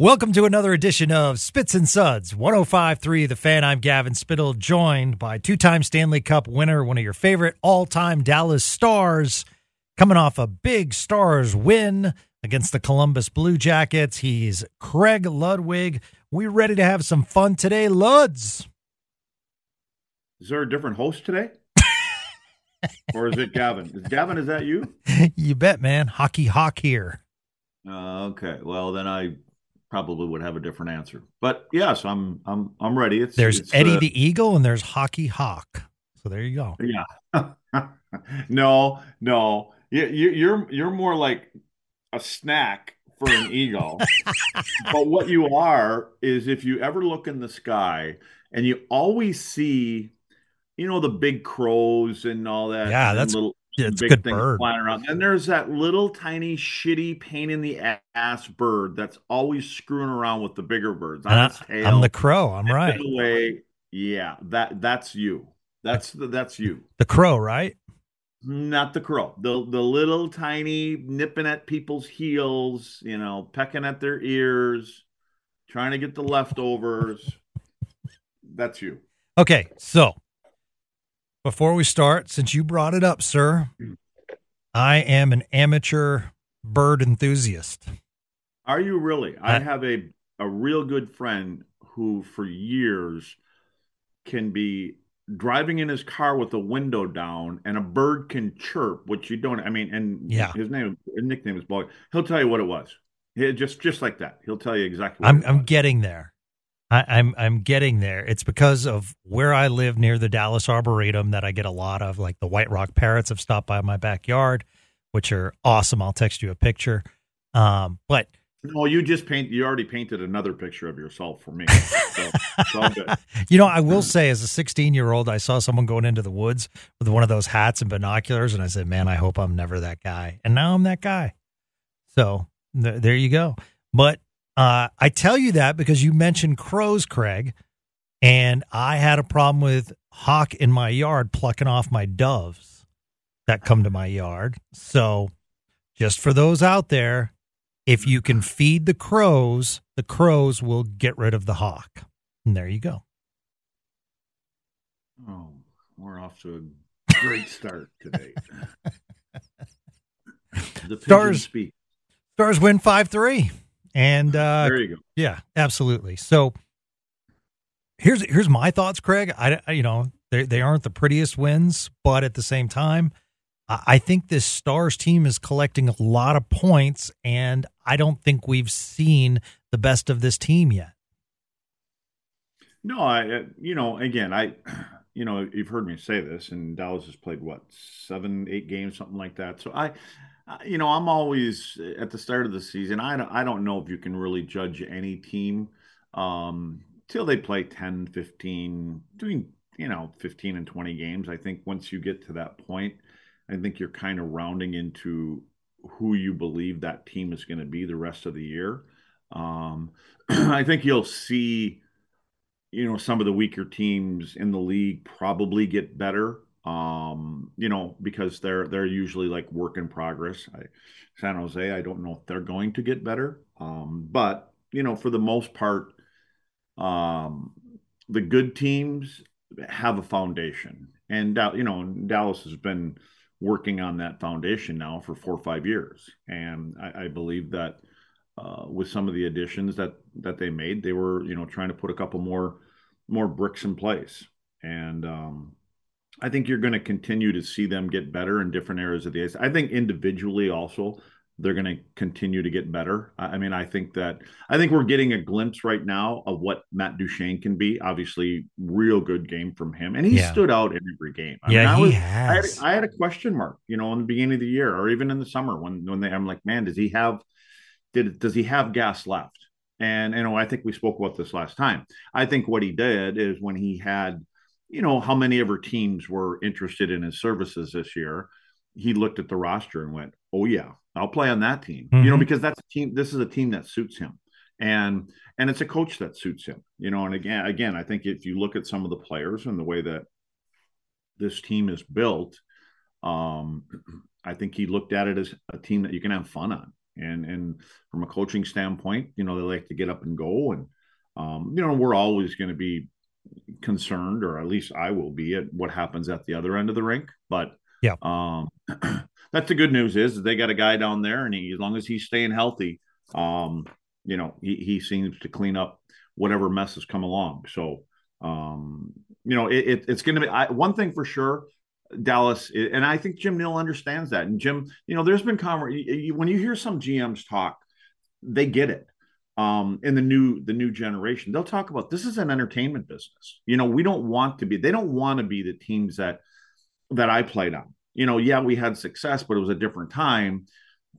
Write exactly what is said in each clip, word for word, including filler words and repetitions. Welcome to another edition of Spits and Suds, one oh five point three The Fan. I'm Gavin Spittel, joined by two-time Stanley Cup winner, one of your favorite all-time Dallas Stars, coming off a big Stars win against the Columbus Blue Jackets. He's Craig Ludwig. We're ready to have some fun today, Luds. Is there a different host today? Or is it Gavin? Is Gavin, is that you? You bet, man. Hockey Hawk here. Uh, okay, well, then I probably would have a different answer, but yes, I'm I'm I'm ready. It's there's it's, Eddie uh, the Eagle and there's Hockey Hawk, so there you go. Yeah, no, no, you, you, you're you're more like a snack for an eagle. But what you are is, if you ever look in the sky and you always see, you know, the big crows and all that. Yeah, that's little. Yeah, it's big a good thing bird flying around. And there's that little tiny shitty pain in the ass bird that's always screwing around with the bigger birds. On its tail. I'm the crow. I'm and right. Way, yeah, that that's you. That's that's you. The crow, right? Not the crow. The the little tiny nipping at people's heels, you know, pecking at their ears, trying to get the leftovers. That's you. Okay, so before we start, since you brought it up, sir, I am an amateur bird enthusiast. Are you really? I, I have a, a real good friend who for years can be driving in his car with the window down and a bird can chirp, which you don't. I mean, and yeah. his name, his nickname is Blog. He'll tell you what it was. He, just just like that. He'll tell you exactly what I'm, it was. I'm getting there. I, I'm I'm getting there. It's because of where I live near the Dallas Arboretum that I get a lot of, like, the White Rock Parrots have stopped by my backyard, which are awesome. I'll text you a picture. Um, but no, you just paint. You already painted another picture of yourself for me. So, it's all good. You know, I will say, as a sixteen-year-old, I saw someone going into the woods with one of those hats and binoculars, and I said, "Man, I hope I'm never that guy." And now I'm that guy. So th- there you go. But Uh, I tell you that because you mentioned crows, Craig, and I had a problem with hawk in my yard plucking off my doves that come to my yard. So just for those out there, if you can feed the crows, the crows will get rid of the hawk. And there you go. Oh, we're off to a great start today. The Stars speak. Stars win five three. And uh, there you go. Yeah, absolutely. So here's here's my thoughts, Craig. I, I you know they they aren't the prettiest wins, but at the same time, I, I think this Stars team is collecting a lot of points, and I don't think we've seen the best of this team yet. No, I you know again I you know you've heard me say this, and Dallas has played what seven eight games, something like that. So I. You know, I'm always at the start of the season. I don't, I don't know if you can really judge any team um, till they play ten, fifteen, doing, you know, fifteen and twenty games. I think once you get to that point, I think you're kind of rounding into who you believe that team is going to be the rest of the year. Um, I think you'll see, you know, some of the weaker teams in the league probably get better. Um, you know, because they're they're usually like work in progress. I, San Jose, I don't know if they're going to get better. Um, but you know, for the most part, um, the good teams have a foundation, and uh, you know, Dallas has been working on that foundation now for four or five years, and I, I believe that uh, with some of the additions that that they made, they were you know trying to put a couple more more bricks in place, and um. I think you're going to continue to see them get better in different areas of the ice. I think individually also, they're going to continue to get better. I mean, I think that I think we're getting a glimpse right now of what Matt Duchene can be. Obviously, real good game from him. And he yeah. stood out in every game. I yeah, mean, I he was, has. I had, I had a question mark, you know, in the beginning of the year or even in the summer when, when they, I'm like, man, does he have, did does he have gas left? And, you know, I think we spoke about this last time. I think what he did is when he had, you know, how many of her teams were interested in his services this year, he looked at the roster and went, oh yeah, I'll play on that team, mm-hmm. you know, because that's a team, this is a team that suits him. And, and it's a coach that suits him, you know, and again, again, I think if you look at some of the players and the way that this team is built, um, I think he looked at it as a team that you can have fun on. And and from a coaching standpoint, you know, they like to get up and go. And, um, you know, we're always going to be concerned, or at least I will be, at what happens at the other end of the rink. But yeah, um, that's the good news is they got a guy down there, and he, as long as he's staying healthy, um, you know, he, he seems to clean up whatever messes come along. So, um, you know, it, it, it's going to be I, one thing for sure. Dallas, and I think Jim Neal understands that. And Jim, you know, there's been conver- when you hear some G Ms talk, they get it. Um, in the new the new generation, they'll talk about this is an entertainment business. You know, we don't want to be. They don't want to be the teams that that I played on. You know, yeah, we had success, but it was a different time.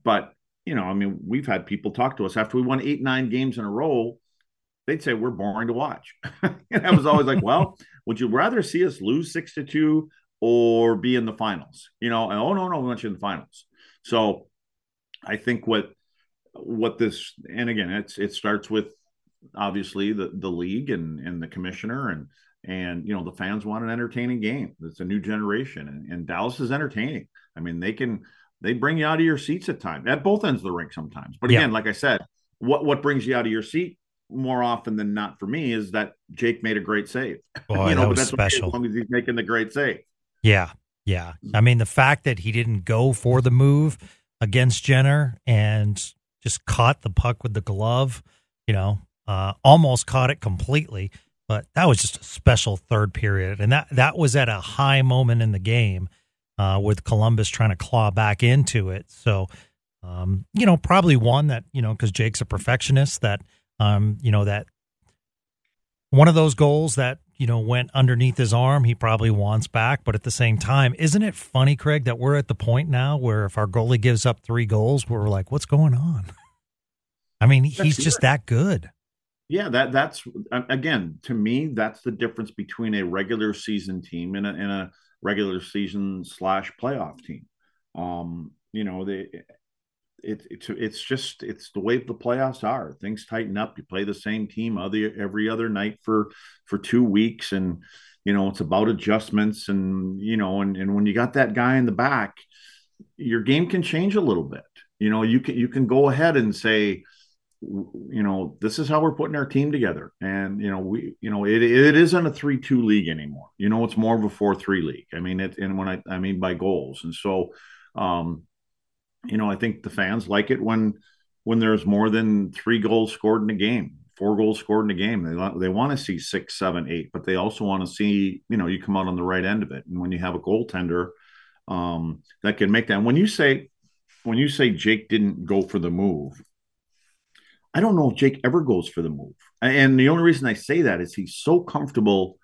But you know, I mean, we've had people talk to us after we won eight, nine games in a row. They'd say we're boring to watch. And I was always like, well, would you rather see us lose six to two? Or be in the finals, you know, and oh, no, no, we want you in the finals. So I think what, what this, and again, it's, it starts with obviously the, the league and, and the commissioner and, and, you know, the fans want an entertaining game. It's a new generation, and, and Dallas is entertaining. I mean, they can, they bring you out of your seats at times at both ends of the rink sometimes. But again, yeah. like I said, what, what brings you out of your seat more often than not for me is that Jake made a great save. Boy, you know, that was but that's special. What, as long as he's making the great save. Yeah, yeah. I mean, the fact that he didn't go for the move against Jenner and just caught the puck with the glove, you know, uh, almost caught it completely, but that was just a special third period. And that, that was at a high moment in the game uh, with Columbus trying to claw back into it. So, um, you know, probably one that, you know, because Jake's a perfectionist, that, um, you know, that one of those goals that, you know, went underneath his arm, he probably wants back. But at the same time, isn't it funny, Craig, that we're at the point now where if our goalie gives up three goals, we're like, what's going on? I mean, that's he's good. Just that good. Yeah, that that's, again, to me, that's the difference between a regular season team and a, and a regular season slash playoff team. Um, you know, they, it, it's it's just, it's the way the playoffs are. Things tighten up. You play the same team other, every other night for, for two weeks. And, you know, it's about adjustments and, you know, and, and when you got that guy in the back, your game can change a little bit. You know, you can, you can go ahead and say, you know, this is how we're putting our team together. And, you know, we, you know, it, it isn't a three, two league anymore. You know, it's more of a four, three league. I mean, it, and when I, I mean by goals. And so, um, you know, I think the fans like it when when there's more than three goals scored in a game, four goals scored in a game. They they want to see six, seven, eight, but they also want to see, you know, you come out on the right end of it. And when you have a goaltender um, that can make that. And when you say when you say Jake didn't go for the move, I don't know if Jake ever goes for the move. And the only reason I say that is he's so comfortable,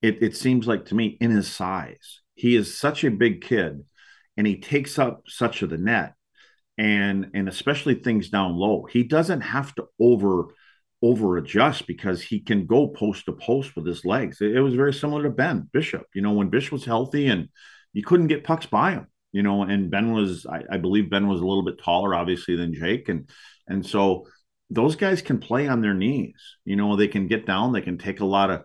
it, it seems like to me, in his size. He is such a big kid. And he takes up such of the net, and and especially things down low. He doesn't have to over over adjust because he can go post to post with his legs. It, it was very similar to Ben Bishop. You know, when Bishop was healthy and you couldn't get pucks by him. You know, and Ben was, I, I believe Ben was a little bit taller, obviously, than Jake, and and so those guys can play on their knees. You know, they can get down, they can take a lot of.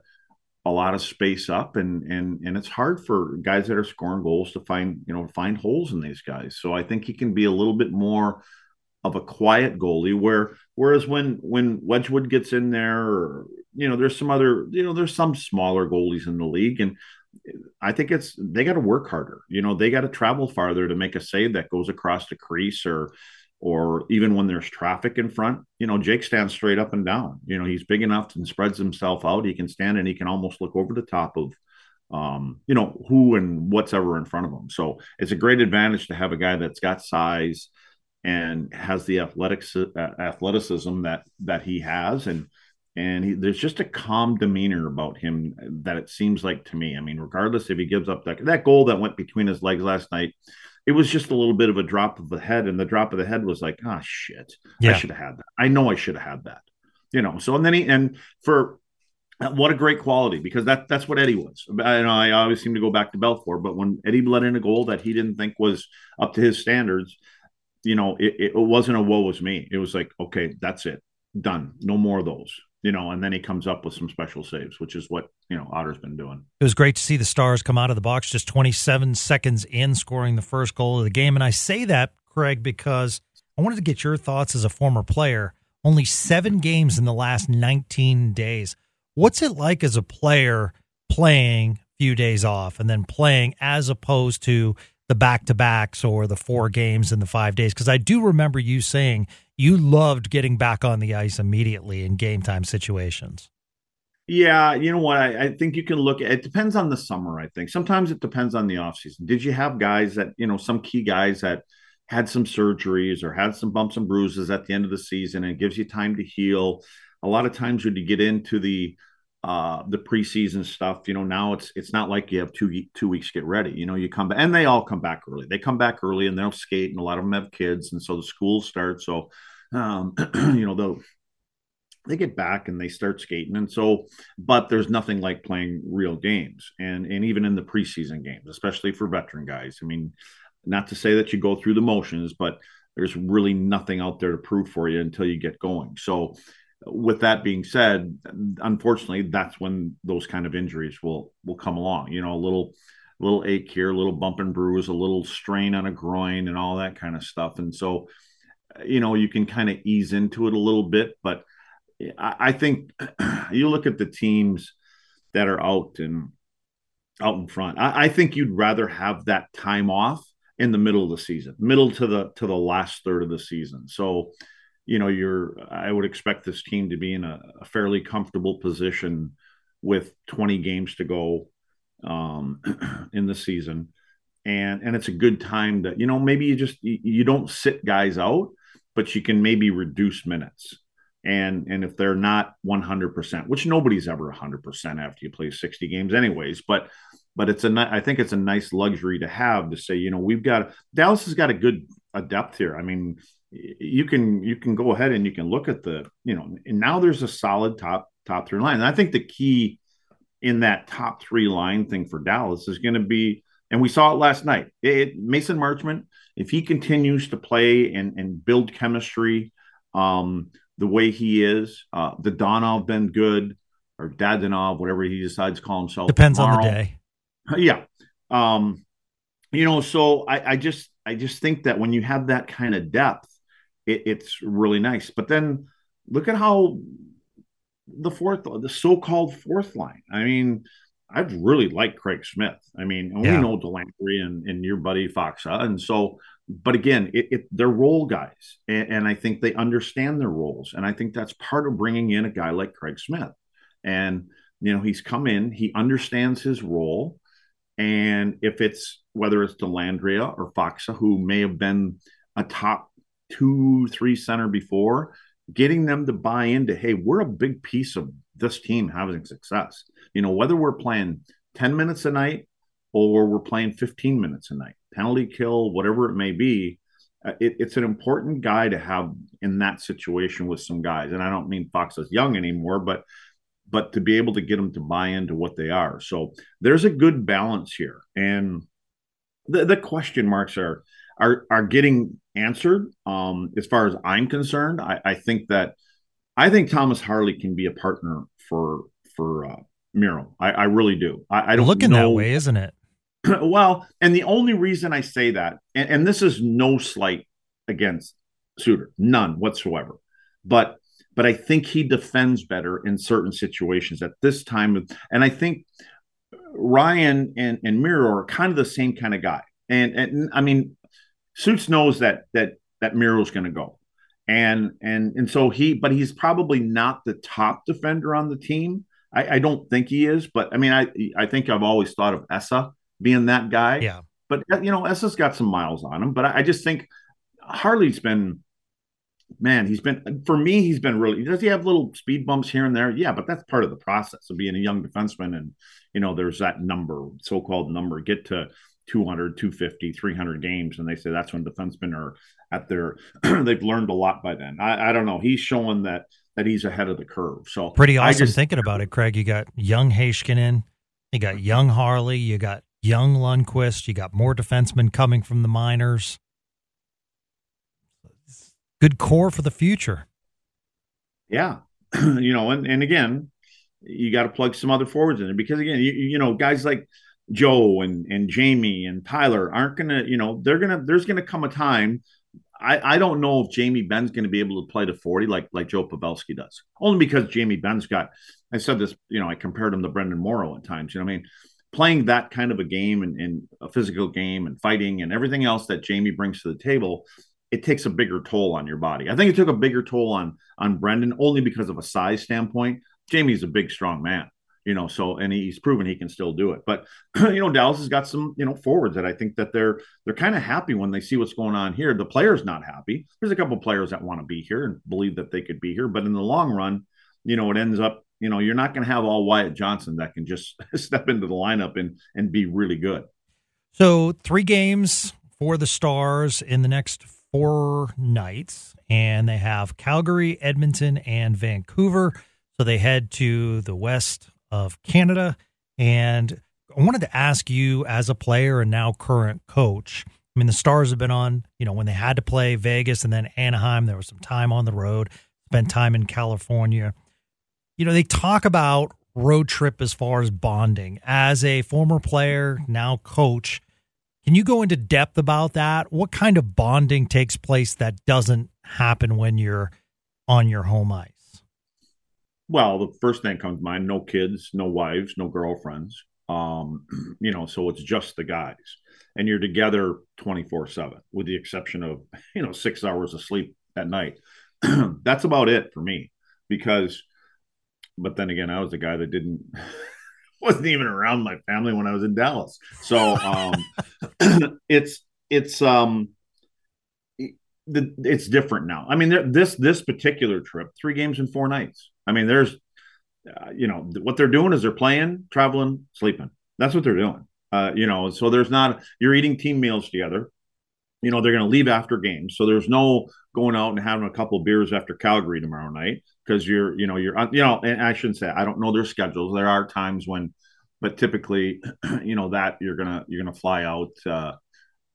a lot of space up and, and, and it's hard for guys that are scoring goals to find, you know, find holes in these guys. So I think he can be a little bit more of a quiet goalie where, whereas when, when Wedgewood gets in there, or, you know, there's some other, you know, there's some smaller goalies in the league. And I think it's, they got to work harder. You know, they got to travel farther to make a save that goes across the crease or, or even when there's traffic in front, you know, Jake stands straight up and down. You know, he's big enough and spreads himself out. He can stand and he can almost look over the top of, um, you know, who and what's ever in front of him. So it's a great advantage to have a guy that's got size and has the athletics, uh, athleticism that that he has. And and he, there's just a calm demeanor about him that it seems like to me. I mean, regardless if he gives up that, that goal that went between his legs last night, it was just a little bit of a drop of the head, and the drop of the head was like, ah, oh, shit, yeah. I should have had that. I know I should have had that, you know? So, and then he, and for what a great quality, because that that's what Eddie was. And I always seem to go back to Belfour, but when Eddie let in a goal that he didn't think was up to his standards, you know, it, it wasn't a woe was me. It was like, okay, that's it, done. No more of those, you know? And then he comes up with some special saves, which is what, you know, Otter's been doing. It was great to see the Stars come out of the box just twenty-seven seconds in, scoring the first goal of the game. And I say that, Craig, because I wanted to get your thoughts as a former player. Only seven games in the last nineteen days. What's it like as a player playing a few days off and then playing as opposed to the back-to-backs or the four games in the five days? Because I do remember you saying you loved getting back on the ice immediately in game time situations. Yeah, you know what? I, I think you can look at it. Depends on the summer, I think. Sometimes it depends on the offseason. Did you have guys that, you know, some key guys that had some surgeries or had some bumps and bruises at the end of the season, and it gives you time to heal? A lot of times when you get into the uh, the preseason stuff, you know, now it's it's not like you have two two weeks to get ready. You know, you come back, and they all come back early. They come back early, and they'll skate, and a lot of them have kids, and so the school starts. So, um, you know, they'll they get back and they start skating. And so, but there's nothing like playing real games, and and even in the preseason games, especially for veteran guys. I mean, not to say that you go through the motions, but there's really nothing out there to prove for you until you get going. So with that being said, unfortunately, that's when those kind of injuries will, will come along, you know, a little, little ache here, a little bump and bruise, a little strain on a groin and all that kind of stuff. And so, you know, you can kind of ease into it a little bit, but I, I think you look at the teams that are out and out in front. I, I think you'd rather have that time off in the middle of the season, middle to the to the last third of the season. So, you know, you're I would expect this team to be in a, a fairly comfortable position with twenty games to go um, in the season. And and it's a good time that, you know, maybe you just you, you don't sit guys out, but you can maybe reduce minutes. And and if they're not one hundred percent, which nobody's ever one hundred percent after you play sixty games anyways, but But it's a, I think it's a nice luxury to have to say, you know, we've got, Dallas has got a good a depth here. I mean, you can, you can go ahead and you can look at the, you know, and now there's a solid top, top three line. And I think the key in that top three line thing for Dallas is going to be, and we saw it last night, it, Mason Marchment, if he continues to play and, and build chemistry um, the way he is, uh, the Dadonov been good or Dadonov, whatever he decides to call himself. Depends tomorrow. On the day. Yeah. Um, you know, so I, I just I just think that when you have that kind of depth, it, it's really nice. But then look at how the fourth, the so-called fourth line. I mean, I really like Craig Smith. I mean, yeah. We know Delandria and, and your buddy Foxa. And so, but again, it, it they're role guys. And, and I think they understand their roles. And I think that's part of bringing in a guy like Craig Smith. And, you know, he's come in, he understands his role. And if it's, whether it's Delandria or Foxa, who may have been a top two, three center before, getting them to buy into, hey, we're a big piece of this team having success. You know, whether we're playing ten minutes a night or we're playing fifteen minutes a night, penalty kill, whatever it may be, it, it's an important guy to have in that situation with some guys. And I don't mean Foxa's young anymore, but but to be able to get them to buy into what they are. So there's a good balance here. And the, the question marks are, are, are getting answered. Um, as far as I'm concerned, I, I think that, I think Thomas Harley can be a partner for, for uh, Miro. I, I really do. I, I don't looking know. That way, isn't it? Well, and the only reason I say that, and, and this is no slight against Suter, none whatsoever, but But I think he defends better in certain situations at this time. And I think Ryan and, and Miro are kind of the same kind of guy. And, and I mean, Suits knows that that that Miro's going to go. And and and so he, but he's probably not the top defender on the team. I, I don't think he is. But I mean, I I think I've always thought of Essa being that guy. Yeah. But, you know, Essa's got some miles on him. But I, I just think Harley's been... Man, he's been, for me, he's been really, does he have little speed bumps here and there? Yeah, but that's part of the process of being a young defenseman. And, you know, there's that number, so-called number, get to two hundred, two fifty, three hundred games. And they say that's when defensemen are at their, they've learned a lot by then. I, I don't know. He's showing that that he's ahead of the curve. So pretty awesome just, thinking about it, Craig. You got young Heiskanen, you got young Harley, you got young Lundqvist, you got more defensemen coming from the minors. Good core for the future. Yeah. you know, and, and again, you got to plug some other forwards in there because, again, you, you know, guys like Joe and, and Jamie and Tyler aren't going to, you know, they're going to, there's going to come a time I, I don't know if Jamie Benn's going to be able to play to forty like like Joe Pavelski does. Only because Jamie Benn's got, I said this, you know, I compared him to Brendan Morrow at times. You know what I mean? Playing that kind of a game and, and a physical game and fighting and everything else that Jamie brings to the table, it takes a bigger toll on your body. I think it took a bigger toll on on Brendan only because of a size standpoint. Jamie's a big, strong man, you know, so, and he's proven he can still do it. But, you know, Dallas has got some, you know, forwards that I think that they're, they're kind of happy when they see what's going on here. The player's not happy. There's a couple of players that want to be here and believe that they could be here. But in the long run, you know, it ends up, you know, you're not going to have all Wyatt Johnson that can just step into the lineup and, and be really good. So three games for the Stars in the next four nights, and they have Calgary, Edmonton, and Vancouver. So they head to the west of Canada. And I wanted to ask you, as a player and now current coach, I mean, the Stars have been on, you know, when they had to play Vegas and then Anaheim, there was some time on the road, spent time in California. You know, they talk about road trip as far as bonding. As a former player, now coach, can you go into depth about that? What kind of bonding takes place that doesn't happen when you're on your home ice? Well, the first thing that comes to mind, no kids, no wives, no girlfriends. Um, you know, so it's just the guys. And you're together twenty-four seven, with the exception of, you know, six hours of sleep at night. That's about it for me. Because... But then again, I was the guy that didn't wasn't even around my family when I was in Dallas. So um, it's it's um, it's different now. I mean, this this particular trip, three games in four nights. I mean, there's uh, you know, what they're doing is they're playing, traveling, sleeping. That's what they're doing. Uh, you know, so there's not you're eating team meals together. You know, they're going to leave after games. So there's no going out and having a couple of beers after Calgary tomorrow night because you're, you know, you're, you know, and I shouldn't say, I don't know their schedules. There are times when, but typically, you know, that you're going to, you're going to fly out uh,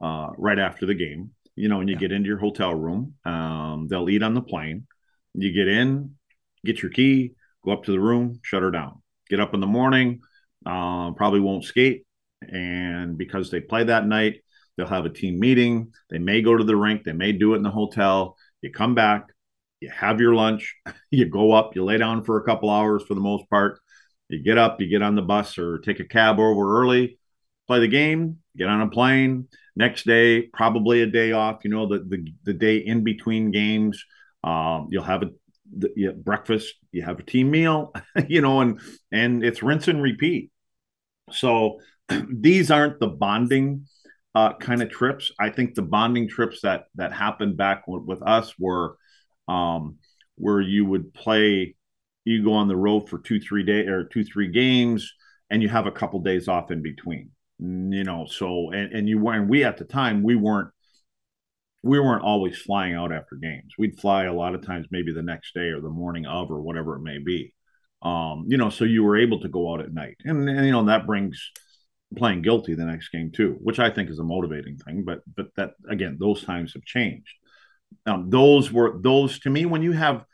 uh, right after the game, you know, and you yeah. get into your hotel room. Um, they'll eat on the plane. You get in, get your key, go up to the room, shut her down, get up in the morning, uh, probably won't skate. And because they play that night, they'll have a team meeting. They may go to the rink. They may do it in the hotel. You come back, you have your lunch, you go up, you lay down for a couple hours for the most part. You get up, you get on the bus or take a cab over early, play the game, get on a plane. Next day, probably a day off. You know, the the, the day in between games, um, you'll have a the, you have breakfast, you have a team meal, you know, and and it's rinse and repeat. So these aren't the bonding Uh, kind of trips. I think the bonding trips that that happened back w- with us were um, where you would play, you go on the road for two, three day or two, three games, and you have a couple days off in between. You know, so and, and you were and we at the time we weren't we weren't always flying out after games. We'd fly a lot of times, maybe the next day or the morning of or whatever it may be. Um, you know, so you were able to go out at night, and, and you know that brings. Playing guilty the next game too, which I think is a motivating thing, but but that again, those times have changed. Um, those were those to me when you have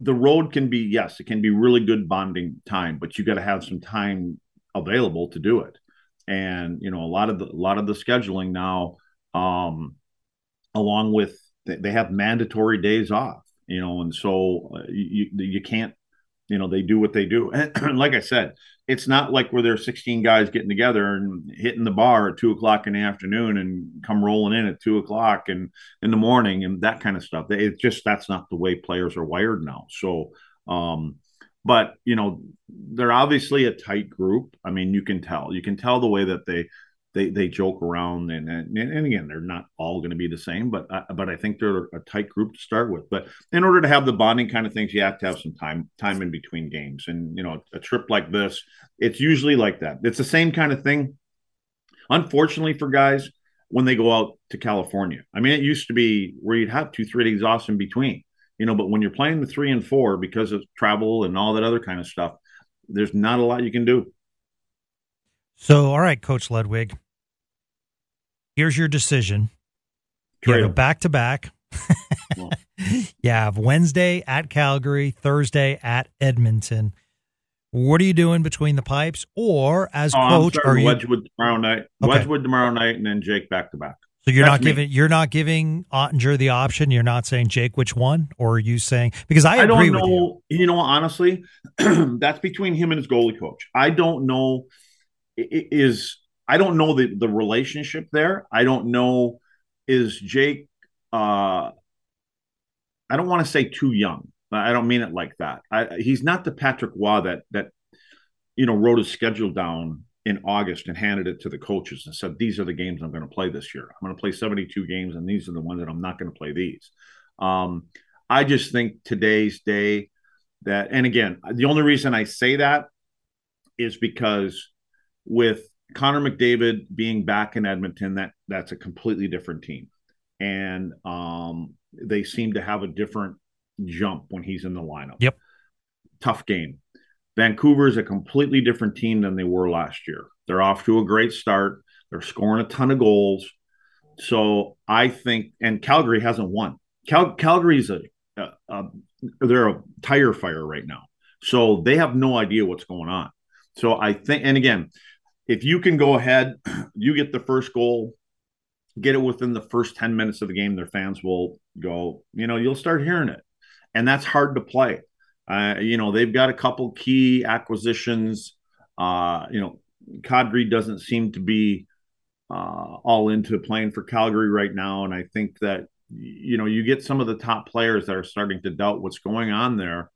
the road can be yes, it can be really good bonding time, but you got to have some time available to do it. And you know a lot of the a lot of the scheduling now, um, along with they have mandatory days off, you know, and so you you can't. You know, they do what they do. And like I said, it's not like where there are sixteen guys getting together and hitting the bar at two o'clock in the afternoon and come rolling in at two o'clock and in the morning and that kind of stuff. It's just that's not the way players are wired now. So, um, but, you know, they're obviously a tight group. I mean, you can tell. You can tell the way that they they they joke around. And, and, and again, they're not all going to be the same, but uh, but I think they're a tight group to start with. But in order to have the bonding kind of things, you have to have some time, time in between games. And, you know, a trip like this, it's usually like that. It's the same kind of thing, unfortunately, for guys when they go out to California. I mean, it used to be where you'd have two, three days off in between, you know, but when you're playing the three and four because of travel and all that other kind of stuff, there's not a lot you can do. So, all right, Coach Ludwig, here's your decision. You go back-to-back. Well. You have Wednesday at Calgary, Thursday at Edmonton. What are you doing between the pipes? Or, as oh, coach, I'm starting are you... Wedgewood tomorrow night. Okay. Wedgewood tomorrow night and then Jake back-to-back. So you're That's not giving me. You're not giving Oettinger the option. You're not saying, Jake, which one? Or are you saying, because I, I agree don't know, with you. You know, honestly, that's between him and his goalie coach. I don't know is I don't know the, the relationship there. I don't know is Jake uh, I don't want to say too young. I don't mean it like that. I, he's not the Patrick Waugh that that you know wrote his schedule down in August and handed it to the coaches and said, these are the games I'm going to play this year. I'm going to play seventy-two games, and these are the ones that I'm not going to play these. Um, I just think today's day that, and again, the only reason I say that is because with Connor McDavid being back in Edmonton, that that's a completely different team. And um, they seem to have a different jump when he's in the lineup. Yep. Tough game. Vancouver is a completely different team than they were last year. They're off to a great start. They're scoring a ton of goals. So I think, and Calgary hasn't won. Cal- Calgary's a, a, a, they're a tire fire right now. So they have no idea what's going on. So I think, and again, if you can go ahead, you get the first goal, get it within the first ten minutes of the game, their fans will go, you know, you'll start hearing it. And that's hard to play. Uh, you know, they've got a couple key acquisitions. Uh, you know, Kadri doesn't seem to be uh, all into playing for Calgary right now. And I think that, you know, you get some of the top players that are starting to doubt what's going on there,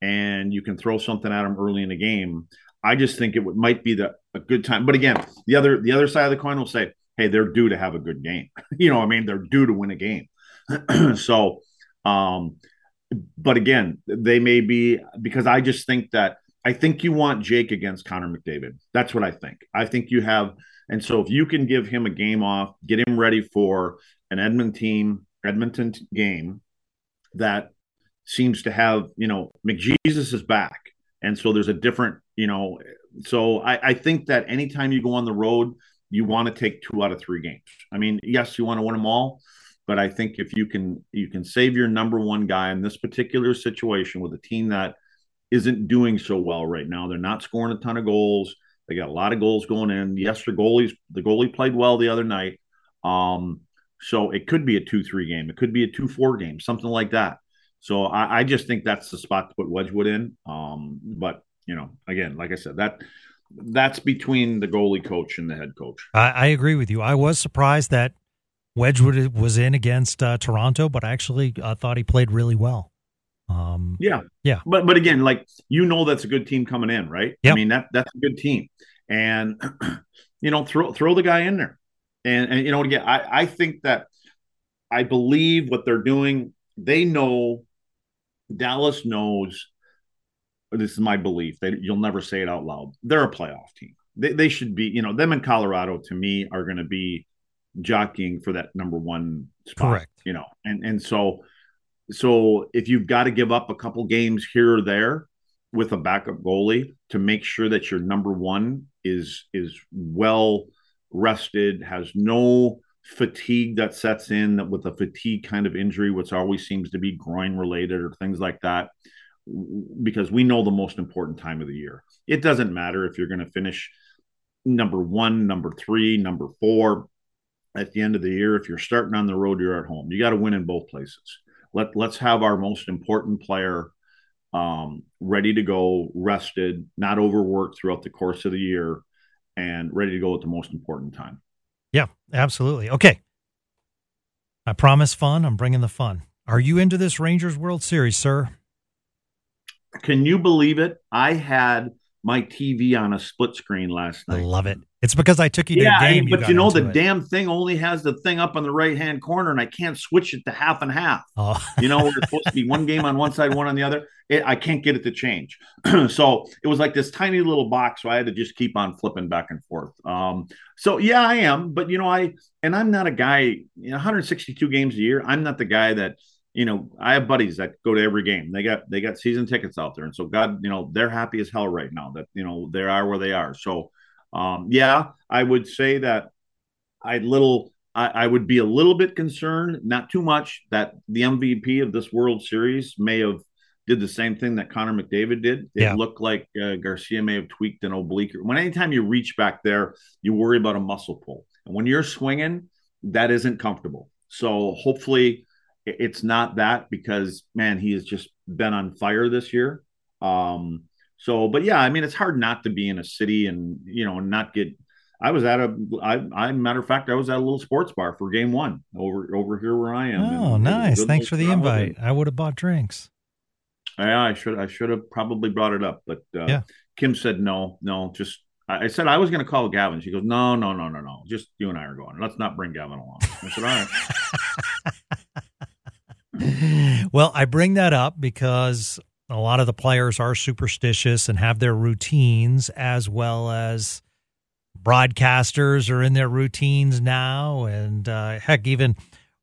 and you can throw something at them early in the game. I just think it would, might be the, a good time. But again, the other the other side of the coin will say, hey, they're due to have a good game. You know what I mean? They're due to win a game. So, um but again, they may be, because I just think that I think you want Jake against Connor McDavid. That's what I think. I think you have. And so if you can give him a game off, get him ready for an Edmonton team, Edmonton game that seems to have, you know, McJesus is back. And so there's a different, you know, so I, I think that anytime you go on the road, you want to take two out of three games. I mean, yes, you want to win them all. But I think if you can you can save your number one guy in this particular situation with a team that isn't doing so well right now, they're not scoring a ton of goals. They got a lot of goals going in. Yes, the goalies the goalie played well the other night. Um, so it could be a two three game. It could be a two four game, something like that. So I, I just think that's the spot to put Wedgewood in. Um, but, you know, again, like I said, that that's between the goalie coach and the head coach. I, I agree with you. I was surprised that Wedgewood was in against uh, Toronto, but I actually uh, thought he played really well. Um, yeah. Yeah. But but again, like, you know, that's a good team coming in, right? Yep. I mean, that that's a good team. And, you know, throw throw the guy in there. And, and you know, again, I, I think that I believe what they're doing. They know, Dallas knows, this is my belief, that you'll never say it out loud. They're a playoff team. They, they should be, you know, them in Colorado, to me, are going to be jockeying for that number one spot. Correct. You know, and and so so if you've got to give up a couple games here or there with a backup goalie to make sure that your number one is is well rested, has no fatigue that sets in, that with a fatigue kind of injury, which always seems to be groin related or things like that, because we know the most important time of the year. It doesn't matter if you're going to finish number one, number three, number four. At the end of the year, if you're starting on the road, you're at home. You got to win in both places. Let, let's have our most important player um, ready to go, rested, not overworked throughout the course of the year, and ready to go at the most important time. Yeah, absolutely. Okay. I promise fun. I'm bringing the fun. Are you into this Rangers World Series, sir? Can you believe it? I had my T V on a split screen last night. I love it. It's because I took you to yeah, a game. Yeah, but you, you know, the it. damn thing only has the thing up on the right-hand corner, and I can't switch it to half and half. Oh. You know, it's supposed to be one game on one side, one on the other. It, I can't get it to change. So it was like this tiny little box, so I had to just keep on flipping back and forth. Um, so, yeah, I am. But, you know, I and I'm not a guy, you know, one hundred sixty-two games a year. I'm not the guy that, you know, I have buddies that go to every game. They got they got season tickets out there. And so, God, you know, they're happy as hell right now that, you know, they are where they are. So, Um, yeah, I would say that I'd little, I, I would be a little bit concerned, not too much, that the M V P of this World Series may have did the same thing that Connor McDavid did. It yeah. looked like uh, Garcia may have tweaked an oblique. When anytime you reach back there, you worry about a muscle pull. And when you're swinging, that isn't comfortable. So hopefully it's not that, because, man, he has just been on fire this year. Um, so, but yeah, I mean, it's hard not to be in a city and, you know, not get, I was at a, I, I matter of fact, I was at a little sports bar for game one over, over here where I am. Oh, nice. Thanks for the invite. I would have bought drinks. Yeah, I should, I should have probably brought it up, but uh, yeah. Kim said, no, no, just, I said, I was going to call Gavin. She goes, no, no, no, no, no. Just you and I are going. Let's not bring Gavin along. I said, all right. Well, I bring that up because a lot of the players are superstitious and have their routines, as well as broadcasters are in their routines now. And uh, heck, even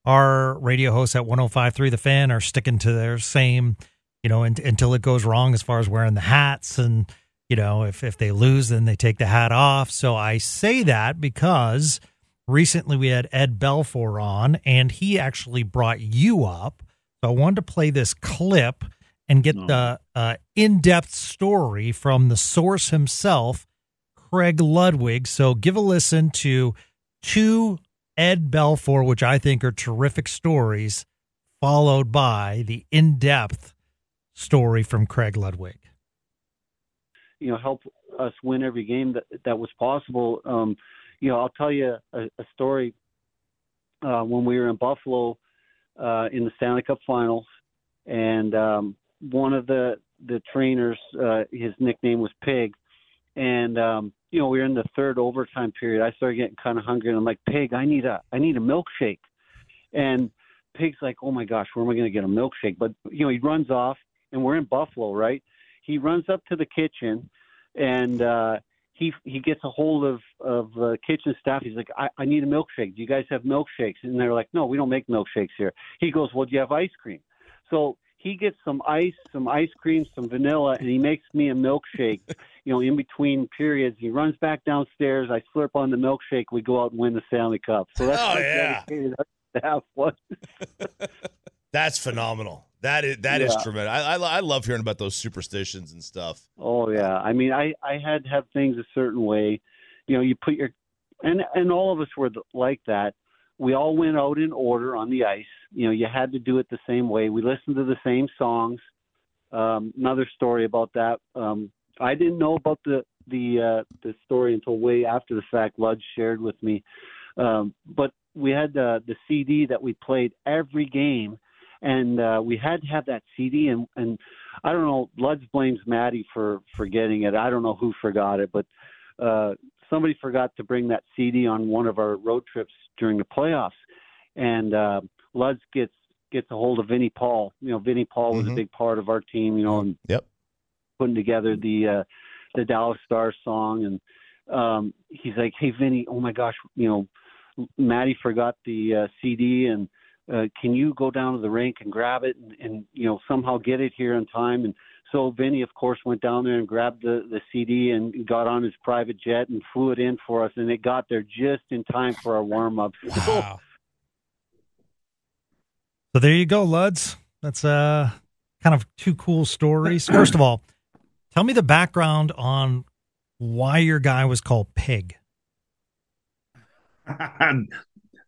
our radio hosts at one oh five point three The Fan are sticking to their same, you know, in, until it goes wrong as far as wearing the hats and, you know, if, if they lose, then they take the hat off. So I say that because recently we had Ed Belfour on, and he actually brought you up. So I wanted to play this clip and get no. the uh, in-depth story from the source himself, Craig Ludwig. So give a listen to two Ed Belfour, which I think are terrific stories, followed by the in-depth story from Craig Ludwig. You know, help us win every game that that was possible. Um, you know, I'll tell you a, a story. Uh, when we were in Buffalo uh, in the Stanley Cup Finals, and um, one of the the trainers, uh, his nickname was Pig, and um, you know, we were in the third overtime period. I started getting kind of hungry, and I'm like, Pig, I need a I need a milkshake. And Pig's like, oh my gosh, where am I going to get a milkshake? But you know, he runs off, and we're in Buffalo, right? He runs up to the kitchen, and uh, he he gets a hold of, of the kitchen staff. He's like, I, I need a milkshake. Do you guys have milkshakes? And they're like, no, we don't make milkshakes here. He goes, well, do you have ice cream? So he gets some ice, some ice cream, some vanilla, and he makes me a milkshake, you know, in between periods. He runs back downstairs. I slurp on the milkshake. We go out and win the Stanley Cup. So that's oh, yeah. That was. That's phenomenal. That is that yeah. is tremendous. I, I I love hearing about those superstitions and stuff. Oh yeah, I mean, I, I had to have things a certain way, you know. You put your and and all of us were like that. We all went out in order on the ice. You know, you had to do it the same way. We listened to the same songs. Um, another story about that. Um, I didn't know about the the uh, the story until way after the fact. Lud shared with me, um, but we had uh, the C D that we played every game. And uh, we had to have that C D, and, and I don't know, Luds blames Maddie for forgetting it. I don't know who forgot it, but uh, somebody forgot to bring that C D on one of our road trips during the playoffs. And uh, Luds gets gets a hold of Vinny Paul. You know, Vinny Paul was mm-hmm. a big part of our team, you know, and yep. putting together the uh, the Dallas Stars song. And um, he's like, hey, Vinny, oh, my gosh, you know, Maddie forgot the uh, C D, and Uh, can you go down to the rink and grab it and, and, you know, somehow get it here on time? And so Vinny, of course, went down there and grabbed the, the C D and got on his private jet and flew it in for us. And it got there just in time for our warm-up. Wow. So there you go, Luds. That's uh, kind of two cool stories. First of all, tell me the background on why your guy was called Pig.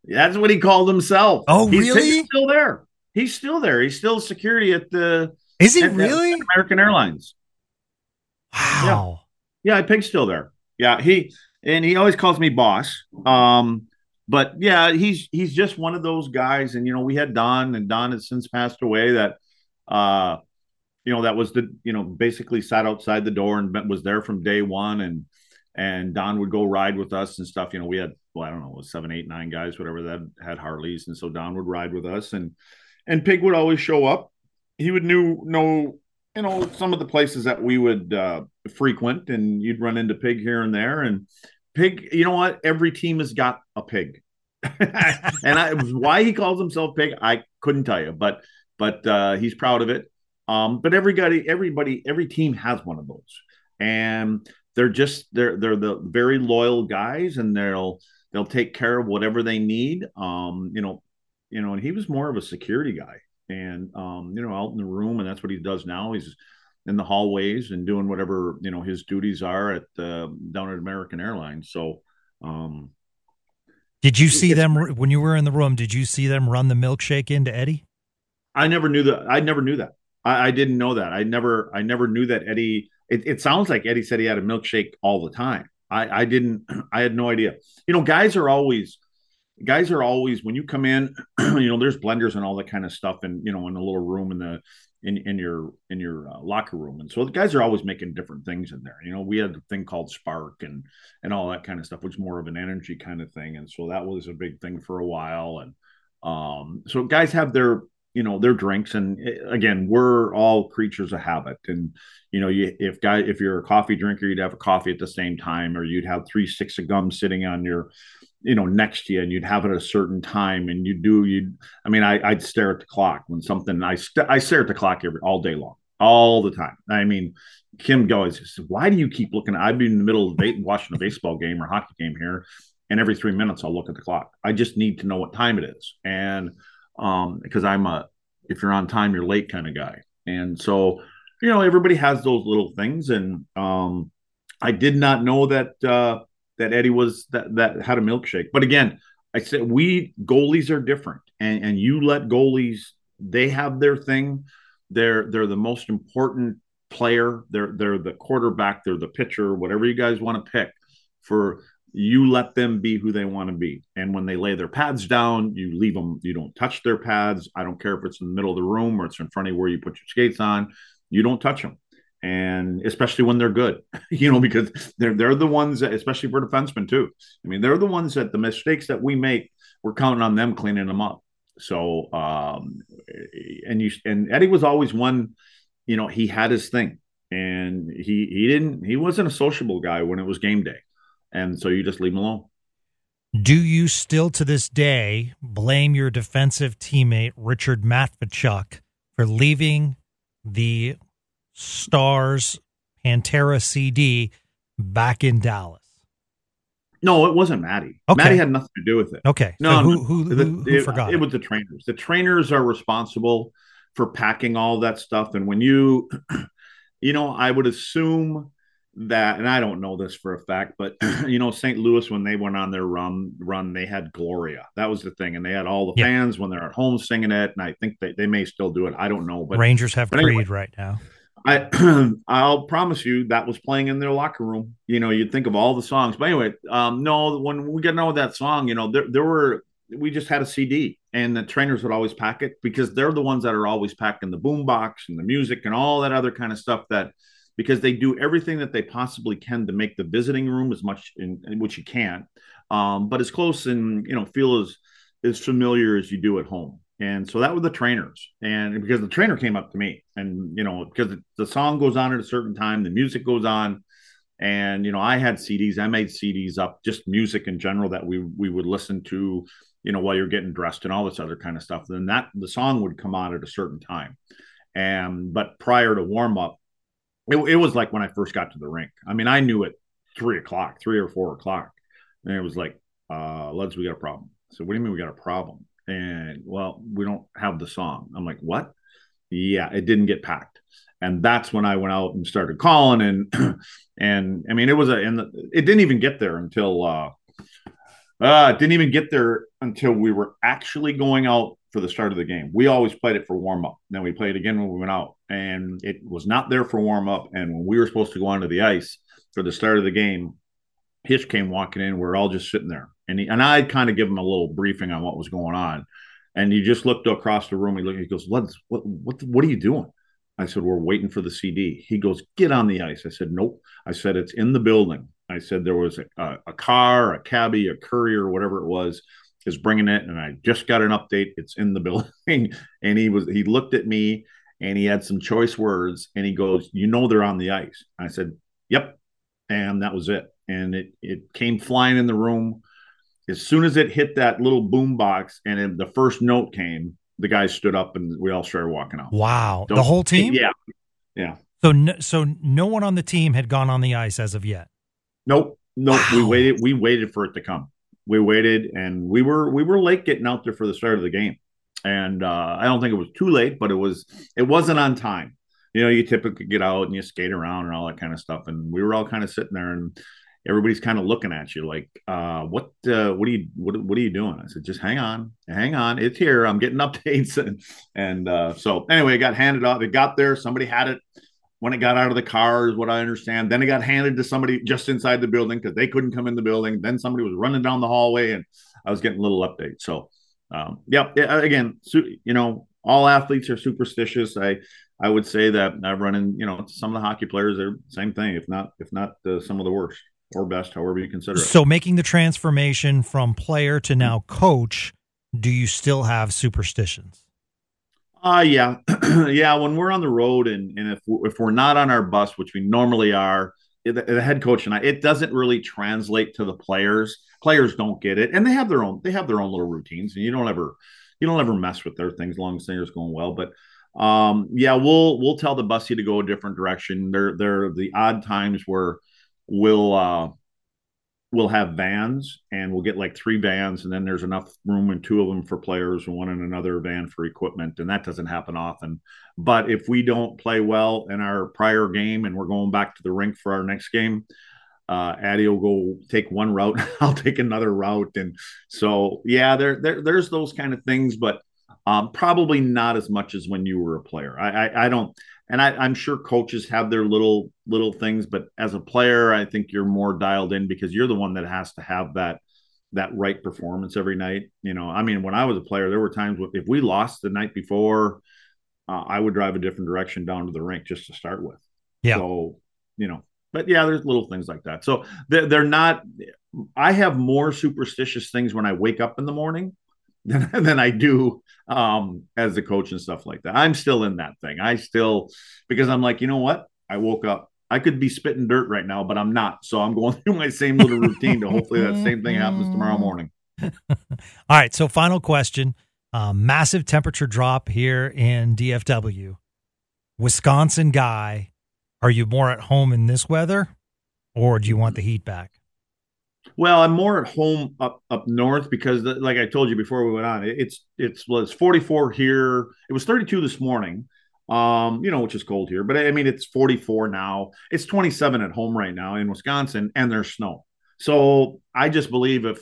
That's what he called himself. Oh, he's, really? He's still there. He's still there. He's still security at the. Is he at, really? At American Airlines. Wow. Yeah. yeah, Pig's still there. Yeah, he and he always calls me boss. Um, but yeah, he's he's just one of those guys. And you know, we had Don, and Don has since passed away. That, uh, you know, that was the you know basically sat outside the door and was there from day one, and and Don would go ride with us and stuff. You know, we had. I don't know, it was seven, eight, nine guys, whatever, that had Harleys. And so Don would ride with us, and, and Pig would always show up. He would knew, know, you know, some of the places that we would uh, frequent, and you'd run into Pig here and there. And Pig, you know what? Every team has got a Pig. And I, why he calls himself Pig, I couldn't tell you, but, but uh, he's proud of it. Um, but everybody, everybody, every team has one of those, and they're just, they're, they're the very loyal guys, and they'll, They'll take care of whatever they need. Um, you know, you know, and he was more of a security guy, and, um, you know, out in the room, and that's what he does now. He's in the hallways and doing whatever, you know, his duties are at, uh, down at American Airlines. So, um, Did you see them when you were in the room? Did you see them run the milkshake into Eddie? I never knew that. I never knew that. I, I didn't know that. I never. I never knew that Eddie. It, it sounds like Eddie said he had a milkshake all the time. I, I didn't. I had no idea. You know, guys are always. Guys are always when you come in. You know, there's blenders and all that kind of stuff, and you know, in the little room in the in in your in your uh, locker room, and so the guys are always making different things in there. You know, we had a thing called Spark and and all that kind of stuff, which is more of an energy kind of thing, and so that was a big thing for a while. And um, so guys have their. You know, their drinks. And again, we're all creatures of habit. And, you know, you, if guy, if you're a coffee drinker, you'd have a coffee at the same time, or you'd have three sticks of gum sitting on your, you know, next to you, and you'd have it at a certain time. And you do, you, I mean, I, I'd stare at the clock when something, I, st- I stare at the clock every, all day long, all the time. I mean, Kim goes, why do you keep looking? I've been in the middle of watching a baseball game or hockey game here. And every three minutes I'll look at the clock. I just need to know what time it is. And Um, because I'm a, if you're on time, you're late kind of guy. And so, you know, everybody has those little things. And um, I did not know that, uh, that Eddie was, that, that had a milkshake. But again, I said, we goalies are different, and, and you let goalies, they have their thing. They're, they're the most important player. They're, they're the quarterback. They're the pitcher, whatever you guys want to pick for. You let them be who they want to be. And when they lay their pads down, you leave them. You don't touch their pads. I don't care if it's in the middle of the room or it's in front of where you put your skates on. You don't touch them. And especially when they're good, you know, because they're they're the ones that, especially for defensemen too. I mean, they're the ones that the mistakes that we make, we're counting on them cleaning them up. So, um, and you and Eddie was always one, you know, he had his thing, and he he didn't he wasn't a sociable guy when it was game day. And so you just leave them alone. Do you still to this day blame your defensive teammate, Richard Matvichuk, for leaving the Stars Pantera C D back in Dallas? No, it wasn't Matty. Okay. Matty had nothing to do with it. Okay. No, so who, who, who, who it, forgot? It, it was the trainers. The trainers are responsible for packing all that stuff. And when you, you know, I would assume that, and I don't know this for a fact, but you know, Saint Louis, when they went on their run run, they had Gloria. That was the thing. And they had all the yeah. fans when they're at home singing it. And I think they, they may still do it. I don't know. But Rangers have but Creed anyway, right now. I I'll promise you that was playing in their locker room. You know, you'd think of all the songs. But anyway, um, no, when we got on with that song, you know, there there were we just had a C D, and the trainers would always pack it because they're the ones that are always packing the boombox and the music and all that other kind of stuff that because they do everything that they possibly can to make the visiting room as much, in, in which you can't, um, but as close and, you know, feel as, as familiar as you do at home. And so that were the trainers. And because the trainer came up to me and, you know, because the song goes on at a certain time, the music goes on. And, you know, I had C Ds, I made C Ds up, just music in general that we we would listen to, you know, while you're getting dressed and all this other kind of stuff. Then that the song would come on at a certain time. And, but prior to warm up, It, it was like when I first got to the rink. I mean, I knew at three o'clock, three or four o'clock. And it was like, uh, Luds, we got a problem. So what do you mean we got a problem? And well, we don't have the song. I'm like, what? Yeah, it didn't get packed. And that's when I went out and started calling. And, and I mean, it was a, and the, it didn't even get there until, uh, uh, it didn't even get there until we were actually going out for the start of the game. We always played it for warm up. Then we played it again when we went out, and it was not there for warm up. And when we were supposed to go onto the ice for the start of the game, Hish came walking in. We're all just sitting there, and he, and I kind of give him a little briefing on what was going on. And he just looked across the room. He looked. He goes, "Let's what what what are you doing?" I said, "We're waiting for the C D." He goes, "Get on the ice." I said, "Nope." I said, "It's in the building." I said, "There was a, a, a car, a cabbie, a courier, whatever it was, is bringing it, and I just got an update. It's in the building." And he was he looked at me, and he had some choice words, and he goes, "You know they're on the ice." I said, "Yep," and that was it. And it it came flying in the room. As soon as it hit that little boom box, and it, the first note came, the guys stood up, and we all started walking out. Wow, so, the whole team? Yeah, yeah. So no, so no one on the team had gone on the ice as of yet. Nope, nope. Wow. We waited. We waited for it to come. We waited, and we were we were late getting out there for the start of the game, and uh, I don't think it was too late, but it was it wasn't on time. You know, you typically get out and you skate around and all that kind of stuff, and we were all kind of sitting there, and everybody's kind of looking at you like, uh, what, uh, what are you, what, what are you doing? I said, just hang on, hang on. It's here. I'm getting updates. And, and uh, so anyway, it got handed off. It got there. Somebody had it when it got out of the car is what I understand. Then it got handed to somebody just inside the building because they couldn't come in the building. Then somebody was running down the hallway and I was getting a little update. So, um, yeah, again, you know, all athletes are superstitious. I, I would say that I've run in, you know, some of the hockey players are same thing, if not, if not uh, some of the worst or best, however you consider it. So making the transformation from player to now coach, do you still have superstitions? Uh, yeah. yeah. When we're on the road and, and if, if we're not on our bus, which we normally are, the, the head coach and I, it doesn't really translate to the players. Players don't get it. And they have their own, they have their own little routines, and you don't ever, you don't ever mess with their things as long as things are going well. But Um, yeah, we'll, we'll tell the bussy to go a different direction. There, there are the odd times where we'll, uh, we'll have vans and we'll get like three vans, and then there's enough room in two of them for players and one in another van for equipment. And that doesn't happen often, but if we don't play well in our prior game and we're going back to the rink for our next game, uh, Addy will go take one route. I'll take another route. And so, yeah, there, there, there's those kind of things, but Um, probably not as much as when you were a player. I, I, I don't, and I, I'm sure coaches have their little little things, but as a player, I think you're more dialed in because you're the one that has to have that that right performance every night. You know, I mean, when I was a player, there were times if we lost the night before, uh, I would drive a different direction down to the rink just to start with. Yeah. So, you know, but yeah, there's little things like that. So they're, they're not. I have more superstitious things when I wake up in the morning Than, than I do um, as a coach and stuff like that. I'm still in that thing. I still, because I'm like, you know what? I woke up. I could be spitting dirt right now, but I'm not. So I'm going through my same little routine to hopefully that same thing happens tomorrow morning. All right. So final question. Uh, massive temperature drop here in D F W. Wisconsin guy, are you more at home in this weather or do you want the heat back? Well, I'm more at home up, up north because, the, like I told you before we went on, it, it's it's well, it's forty-four here. It was thirty-two this morning, um, you know, which is cold here. But, I mean, it's forty-four now. It's twenty-seven at home right now in Wisconsin, and there's snow. So I just believe if,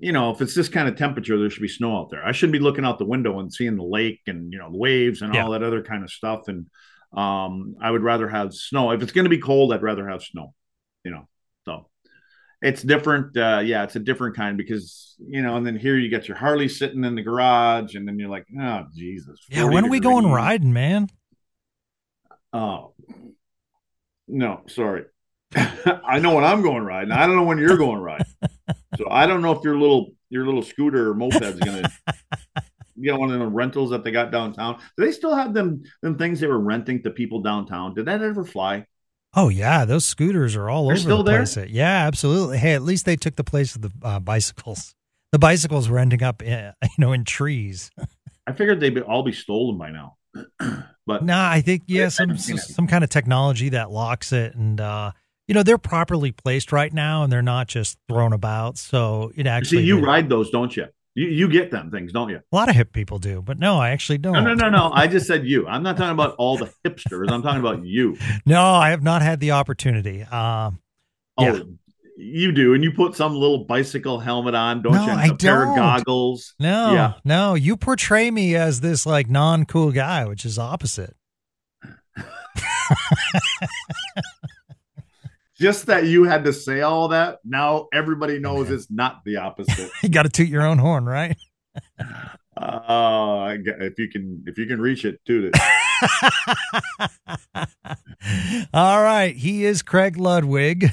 you know, if it's this kind of temperature, there should be snow out there. I shouldn't be looking out the window and seeing the lake and, you know, the waves and yeah. all that other kind of stuff. And um, I would rather have snow. If it's going to be cold, I'd rather have snow, you know, so. It's different. Uh, yeah, it's a different kind because, you know, and then here you got your Harley sitting in the garage and then you're like, oh, Jesus. Yeah, when are we going riding, man? Oh, no, sorry. I know when I'm going riding. I don't know when you're going riding. So I don't know if your little your little scooter or moped's going to get one of the rentals that they got downtown. Do they still have them, them things they were renting to people downtown? Did that ever fly? Oh, yeah, those scooters are all They're over still the place. There? Yeah, absolutely. Hey, at least they took the place of the uh, bicycles. The bicycles were ending up, in, you know, in trees. I figured they'd be, all be stolen by now. But no, nah, I think, yeah, I some some, some kind of technology that locks it. And, uh, you know, they're properly placed right now, and they're not just thrown about. So it actually... See, you did. Ride those, don't you? You you get them things, don't you? A lot of hip people do, but no, I actually don't. No, no, no, no. I just said you. I'm not talking about all the hipsters. I'm talking about you. No, I have not had the opportunity. Um, oh, yeah. You do, and you put some little bicycle helmet on, don't no, you? And I a don't. Pair of goggles. No, yeah. no. You portray me as this like non-cool guy, which is opposite. Just that you had to say all that, now everybody knows it's not the opposite. You got to toot your own horn, right? uh, if you can, if you can reach it, toot it. All right. He is Craig Ludwig,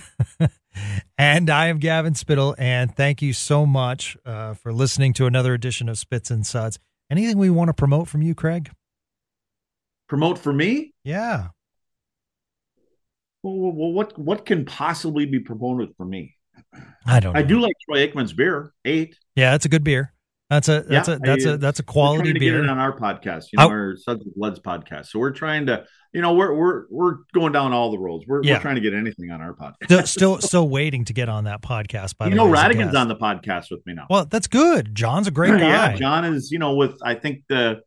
and I am Gavin Spittel, and thank you so much uh, for listening to another edition of Spits and Suds. Anything we want to promote from you, Craig? Promote for me? Yeah. Well, what what can possibly be promoted for me? I don't know. I do like Troy Aikman's beer, eight. Yeah, that's a good beer. That's a that's yeah, a that's I, a that's a quality we're beer. To get it on our podcast, you know, oh. our Suds and Bloods podcast. So we're trying to, you know, we're we're we're going down all the roads. We're, yeah. we're trying to get anything on our podcast. Still, still, still waiting to get on that podcast. By you the know, way, Radigan's on the podcast with me now. Well, that's good. John's a great guy. Yeah, John is, you know, with I think the.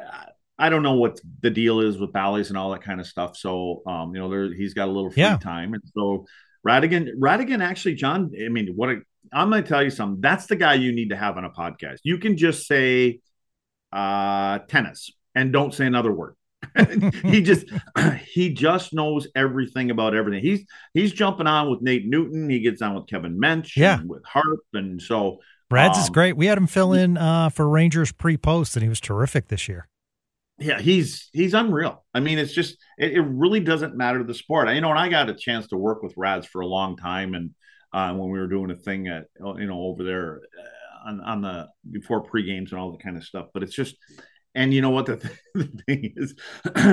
Uh, I don't know what the deal is with Bally's and all that kind of stuff. So, um, you know, there, he's got a little free yeah. time. And so Radigan, Radigan actually, John, I mean, what a, I'm going to tell you something. That's the guy you need to have on a podcast. You can just say uh, tennis and don't say another word. he just he just knows everything about everything. He's he's jumping on with Nate Newton. He gets on with Kevin Mensch, yeah, and with Harp, and so Brad's um, is great. We had him fill in uh, for Rangers pre-post, and he was terrific this year. Yeah, he's he's unreal. I mean, it's just it, it really doesn't matter the sport. I, you know, and I got a chance to work with Rads for a long time, and uh, when we were doing a thing at you know over there on on the before pre-games and all that kind of stuff. But it's just. And you know what the, th- the thing is?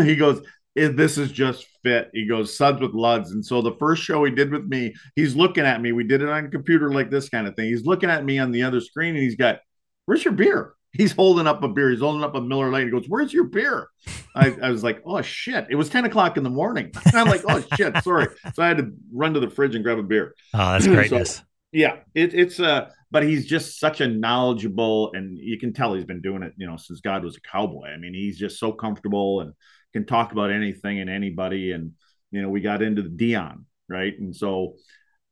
He goes, this is just fit. He goes, Suds with Luds. And so the first show he did with me, he's looking at me. We did it on a computer like this kind of thing. He's looking at me on the other screen, and he's got, where's your beer? He's holding up a beer. He's holding up a Miller Lite. He goes, where's your beer? I, I was like, oh, shit. It was ten o'clock in the morning. And I'm like, oh, shit, sorry. So I had to run to the fridge and grab a beer. Oh, that's greatness. So, yeah, it, it's a uh, but he's just such a knowledgeable, and you can tell he's been doing it, you know, since God was a cowboy. I mean, he's just so comfortable and can talk about anything and anybody. And you know, we got into the Dion, right? And so,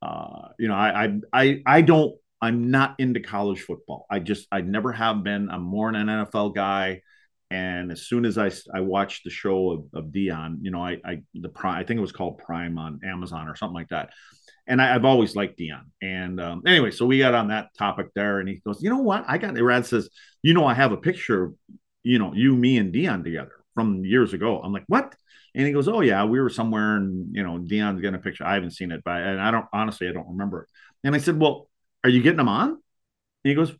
uh, you know, I, I I I don't I'm not into college football. I just I never have been. I'm more an N F L guy. And as soon as I, I watched the show of, of Dion, you know, I I the Prime, I think it was called Prime on Amazon or something like that. And I, I've always liked Dion. And um, anyway, so we got on that topic there, and he goes, you know what? I got, Rad says, you know, I have a picture of, you know, you, me, and Dion together from years ago. I'm like, what? And he goes, oh, yeah, we were somewhere, and, you know, Dion's got a picture. I haven't seen it, but and I don't, honestly, I don't remember it. And I said, well, are you getting them on? And he goes,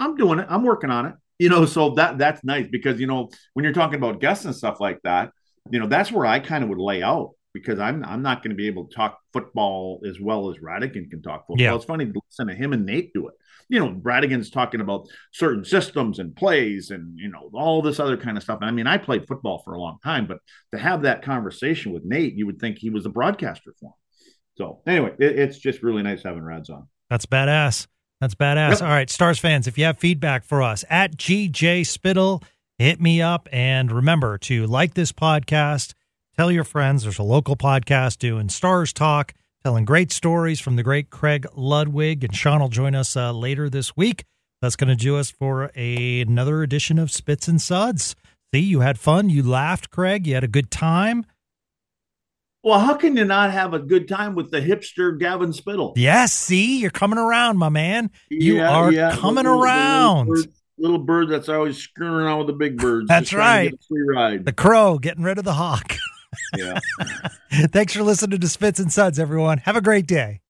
I'm doing it. I'm working on it. You know, so that that's nice because, you know, when you're talking about guests and stuff like that, you know, that's where I kind of would lay out. Because I'm I'm not going to be able to talk football as well as Radigan can talk football. Yeah. It's funny to listen to him and Nate do it. You know, Radigan's talking about certain systems and plays and, you know, all this other kind of stuff. I mean, I played football for a long time, but to have that conversation with Nate, you would think he was a broadcaster for him. So anyway, it, it's just really nice having Rads on. That's badass. That's badass. Yep. All right, Stars fans, if you have feedback for us, at G J Spittel, hit me up. And remember to like this podcast. Tell your friends. There's a local podcast doing Stars Talk, telling great stories from the great Craig Ludwig. And Sean will join us uh, later this week. That's going to do us for a, another edition of Spits and Suds. See, you had fun. You laughed, Craig. You had a good time. Well, how can you not have a good time with the hipster Gavin Spittel? Yes, see, you're coming around, my man. You yeah, are yeah. coming little, around. Little bird, little bird that's always screwing around with the big birds. That's right. Free ride. The crow getting rid of the hawk. Yeah. Thanks for listening to Spits and Suds, everyone. Have a great day.